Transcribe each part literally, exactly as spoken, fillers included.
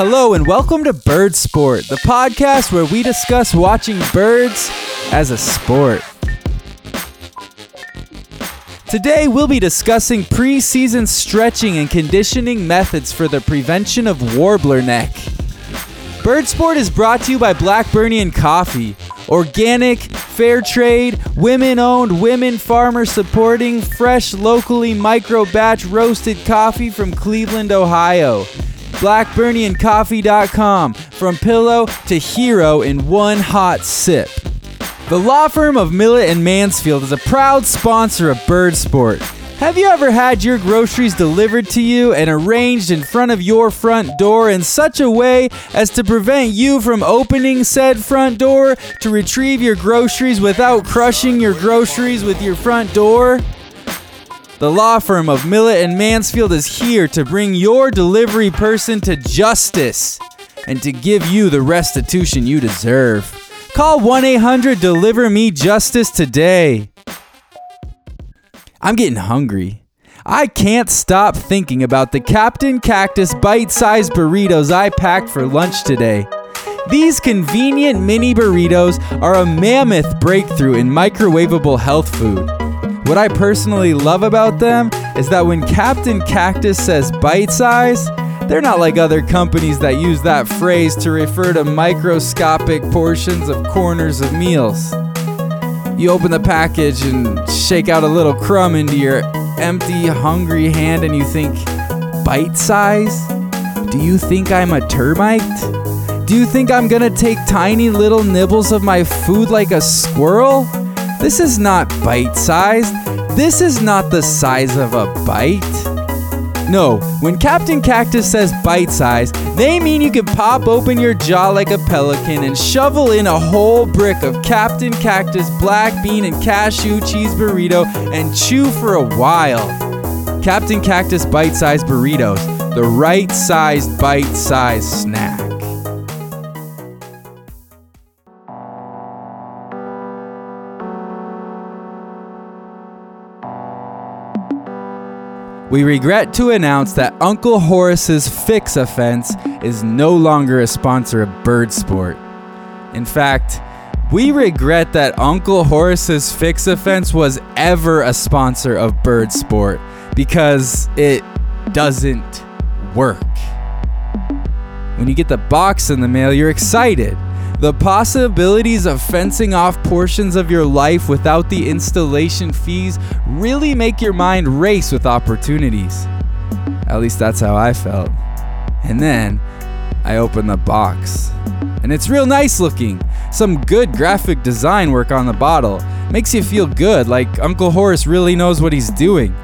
Hello and welcome to Bird Sport, the podcast where we discuss watching birds as a sport. Today we'll be discussing pre-season stretching and conditioning methods for the prevention of warbler neck. Bird Sport is brought to you by Blackburnian Coffee, organic, fair trade, women-owned, women farmer-supporting, fresh, locally micro-batch roasted coffee from Cleveland, Ohio. Blackburnian Coffee dot com, from pillow to hero in one hot sip. The law firm of Millett and Mansfield is a proud sponsor of Bird Sport. Have you ever had your groceries delivered to you and arranged in front of your front door in such a way as to prevent you from opening said front door to retrieve your groceries without crushing your groceries with your front door? The law firm of Millett and Mansfield is here to bring your delivery person to justice and to give you the restitution you deserve. Call one eight hundred deliver me justice today. I'm getting hungry. I can't stop thinking about the Captain Cactus bite-sized burritos I packed for lunch today. These convenient mini burritos are a mammoth breakthrough in microwavable health food. What I personally love about them is that when Captain Cactus says bite size, they're not like other companies that use that phrase to refer to microscopic portions of corners of meals. You open the package and shake out a little crumb into your empty, hungry hand and you think, bite size? Do you think I'm a termite? Do you think I'm gonna take tiny little nibbles of my food like a squirrel? This is not bite-sized. This is not the size of a bite. No, when Captain Cactus says bite-sized, they mean you can pop open your jaw like a pelican and shovel in a whole brick of Captain Cactus black bean and cashew cheese burrito and chew for a while. Captain Cactus bite-sized burritos, the right-sized bite-sized snack. We regret to announce that Uncle Horace's Fix Offense is no longer a sponsor of Bird Sport. In fact, we regret that Uncle Horace's Fix Offense was ever a sponsor of Bird Sport because it doesn't work. When you get the box in the mail, you're excited. The possibilities of fencing off portions of your life without the installation fees really make your mind race with opportunities. At least that's how I felt. And then I opened the box. And it's real nice looking. Some good graphic design work on the bottle. Makes you feel good, like Uncle Horace really knows what he's doing.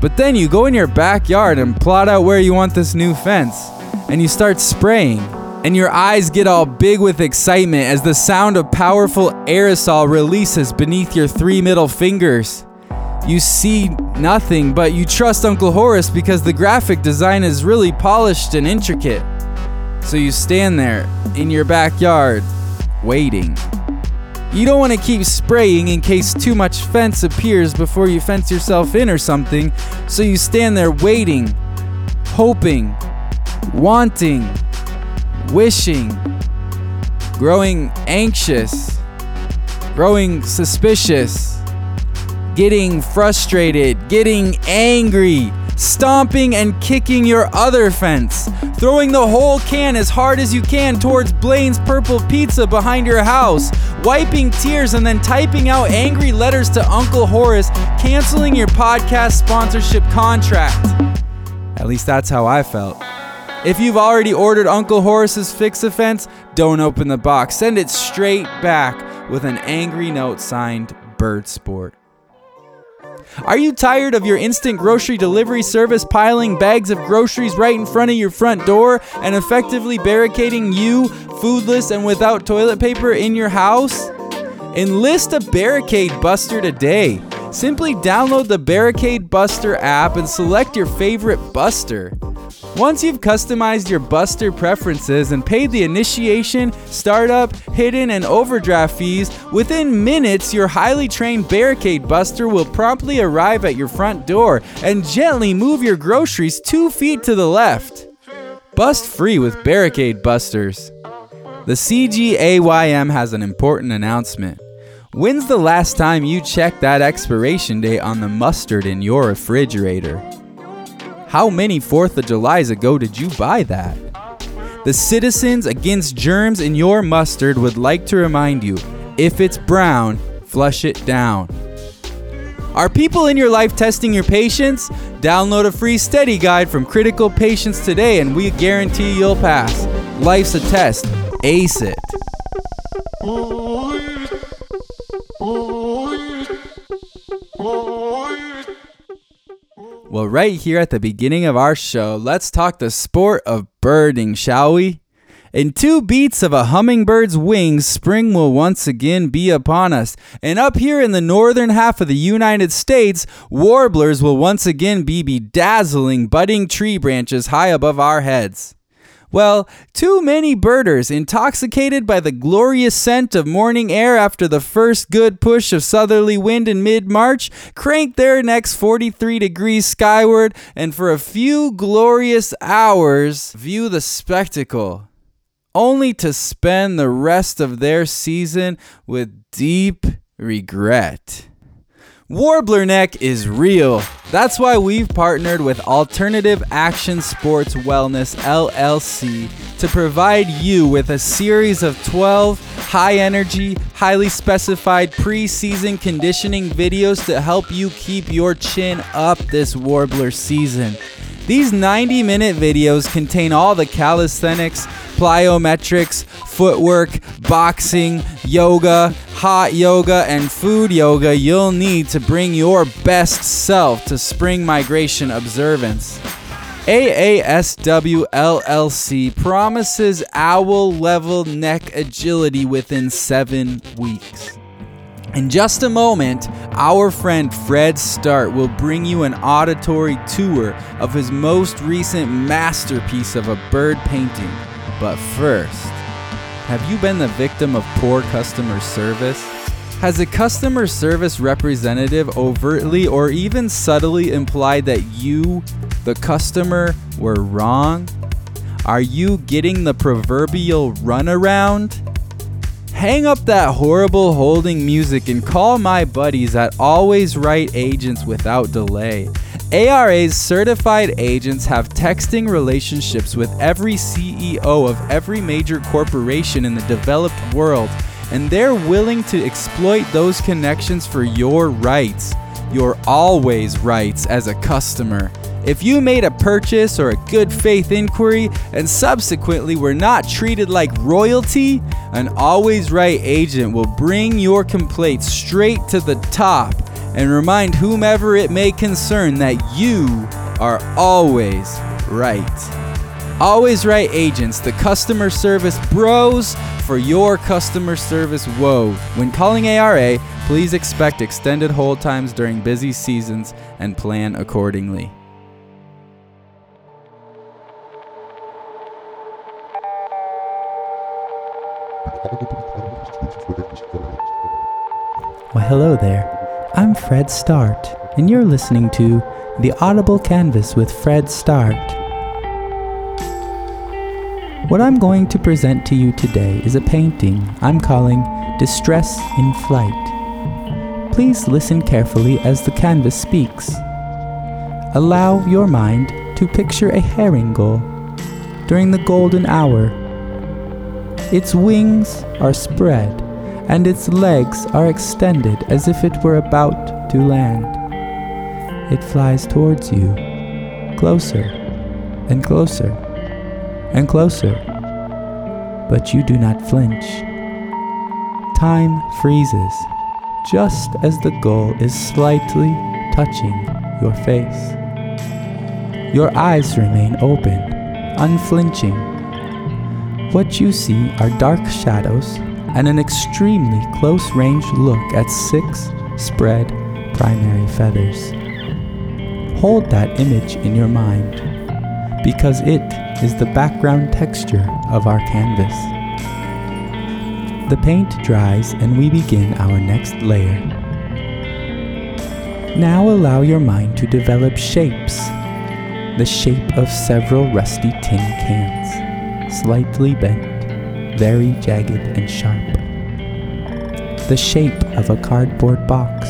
But then you go in your backyard and plot out where you want this new fence. And you start spraying. And your eyes get all big with excitement as the sound of powerful aerosol releases beneath your three middle fingers. You see nothing, but you trust Uncle Horace because the graphic design is really polished and intricate. So you stand there in your backyard, waiting. You don't want to keep spraying in case too much fence appears before you fence yourself in or something. So you stand there waiting, hoping, wanting, wishing, growing anxious, growing suspicious, getting frustrated, getting angry, stomping and kicking your other fence, throwing the whole can as hard as you can towards Blaine's Purple Pizza behind your house, wiping tears and then typing out angry letters to Uncle Horace, canceling your podcast sponsorship contract. At least that's how I felt. If you've already ordered Uncle Horace's Fix Offense, don't open the box. Send it straight back with an angry note signed Bird Sport. Are you tired of your instant grocery delivery service piling bags of groceries right in front of your front door and effectively barricading you, foodless and without toilet paper, in your house? Enlist a Barricade Buster today. Simply download the Barricade Buster app and select your favorite buster. Once you've customized your buster preferences and paid the initiation, startup, hidden, and overdraft fees, within minutes your highly trained Barricade Buster will promptly arrive at your front door and gently move your groceries two feet to the left. Bust free with Barricade Busters. The C G A Y M has an important announcement. When's the last time you checked that expiration date on the mustard in your refrigerator? How many fourth of Julys ago did you buy that? The Citizens Against Germs in your mustard would like to remind you, if it's brown, flush it down. Are people in your life testing your patience? Download a free study guide from Critical Patients today and we guarantee you'll pass. Life's a test. Ace it. Well, right here at the beginning of our show, let's talk the sport of birding, shall we? In two beats of a hummingbird's wings, spring will once again be upon us. And up here in the northern half of the United States, warblers will once again be bedazzling budding tree branches high above our heads. Well, too many birders, intoxicated by the glorious scent of morning air after the first good push of southerly wind in mid-March, cranked their necks forty-three degrees skyward and for a few glorious hours view the spectacle, only to spend the rest of their season with deep regret. Warbler neck is real. That's why we've partnered with Alternative Action Sports Wellness L L C to provide you with a series of twelve high-energy, highly specified pre-season conditioning videos to help you keep your chin up this warbler season. These ninety-minute videos contain all the calisthenics, plyometrics, footwork, boxing, yoga, hot yoga, and food yoga you'll need to bring your best self to spring migration observance. A A S W L L C promises owl-level neck agility within seven weeks. In just a moment, our friend Fred Start will bring you an auditory tour of his most recent masterpiece of a bird painting. But first, have you been the victim of poor customer service? Has a customer service representative overtly or even subtly implied that you, the customer, were wrong? Are you getting the proverbial runaround? Hang up that horrible holding music and call my buddies at Always Right Agents without delay. A R A's certified agents have texting relationships with every C E O of every major corporation in the developed world, and they're willing to exploit those connections for your rights, your always rights as a customer. If you made a purchase or a good faith inquiry and subsequently were not treated like royalty, an Always Right agent will bring your complaint straight to the top and remind whomever it may concern that you are always right. Always Right Agents, the customer service bros for your customer service woe. When calling A R A, please expect extended hold times during busy seasons and plan accordingly. Well, hello there. I'm Fred Start, and you're listening to The Audible Canvas with Fred Start. What I'm going to present to you today is a painting I'm calling Distress in Flight. Please listen carefully as the canvas speaks. Allow your mind to picture a herring gull during the golden hour. Its wings are spread, and its legs are extended as if it were about to land. It flies towards you, closer and closer and closer, but you do not flinch. Time freezes, just as the goal is slightly touching your face. Your eyes remain open, unflinching. What you see are dark shadows and an extremely close-range look at six spread primary feathers. Hold that image in your mind, because it is the background texture of our canvas. The paint dries and we begin our next layer. Now allow your mind to develop shapes. the shape of several rusty tin cans, slightly bent, very jagged and sharp. The shape of a cardboard box,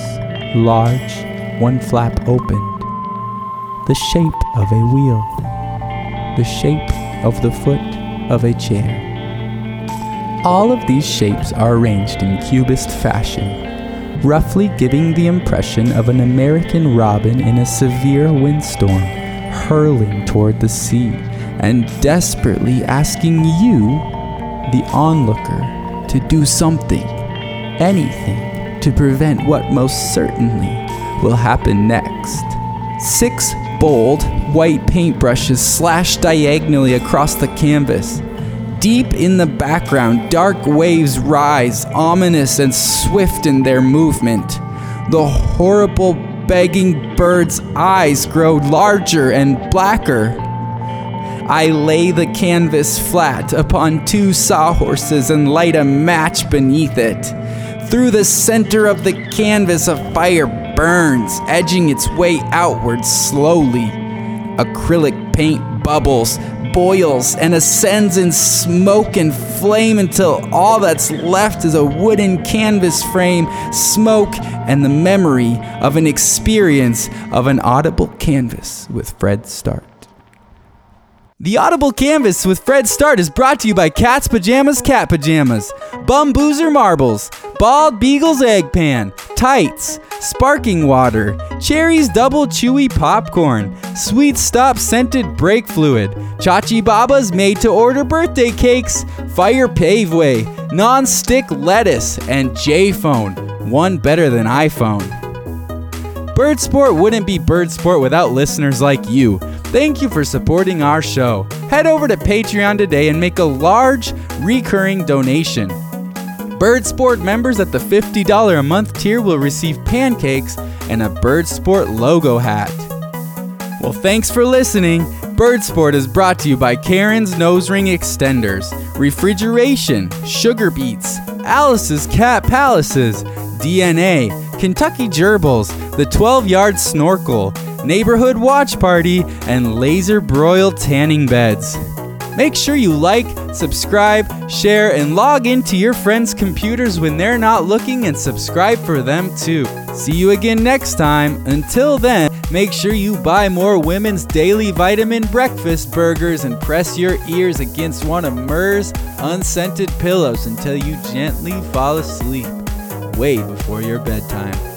large, one flap opened. The shape of a wheel. The shape of the foot of a chair. All of these shapes are arranged in cubist fashion, roughly giving the impression of an American robin in a severe windstorm, hurling toward the sea and desperately asking you, the onlooker, to do something, anything, to prevent what most certainly will happen next. Six bold, white paintbrushes slashed diagonally across the canvas. Deep in the background, dark waves rise, ominous and swift in their movement. The horrible begging bird's eyes grow larger and blacker. I lay the canvas flat upon two sawhorses and light a match beneath it. Through the center of the canvas, a fire burns, edging its way outward slowly. Acrylic paint bubbles, boils, and ascends in smoke and flame until all that's left is a wooden canvas frame, smoke, and the memory of an experience of an Audible Canvas with Fred Start. The Audible Canvas with Fred Start is brought to you by Cat's Pajamas, Cat Pajamas, Bumboozer Marbles, Bald Beagle's Egg Pan, Tights, Sparking Water, Cherry's Double Chewy Popcorn, Sweet Stop Scented Brake Fluid, Chachi Baba's Made to Order Birthday Cakes, Fire Paveway, Non-Stick Lettuce, and J-Phone, one better than iPhone. Bird Sport wouldn't be Bird Sport without listeners like you. Thank you for supporting our show. Head over to Patreon today and make a large, recurring donation. Bird Sport members at the fifty dollars a month tier will receive pancakes and a Bird Sport logo hat. Well, thanks for listening. Bird Sport is brought to you by Karen's Nose Ring Extenders, Refrigeration, Sugar Beets, Alice's Cat Palaces, D N A, Kentucky Gerbils, the twelve-yard snorkel, neighborhood watch party, and laser broil tanning beds. Make sure you like, subscribe, share, and log into your friends' computers when they're not looking and subscribe for them too. See you again next time. Until then, make sure you buy more Women's Daily Vitamin Breakfast Burgers and press your ears against one of Murr's unscented pillows until you gently fall asleep way before your bedtime.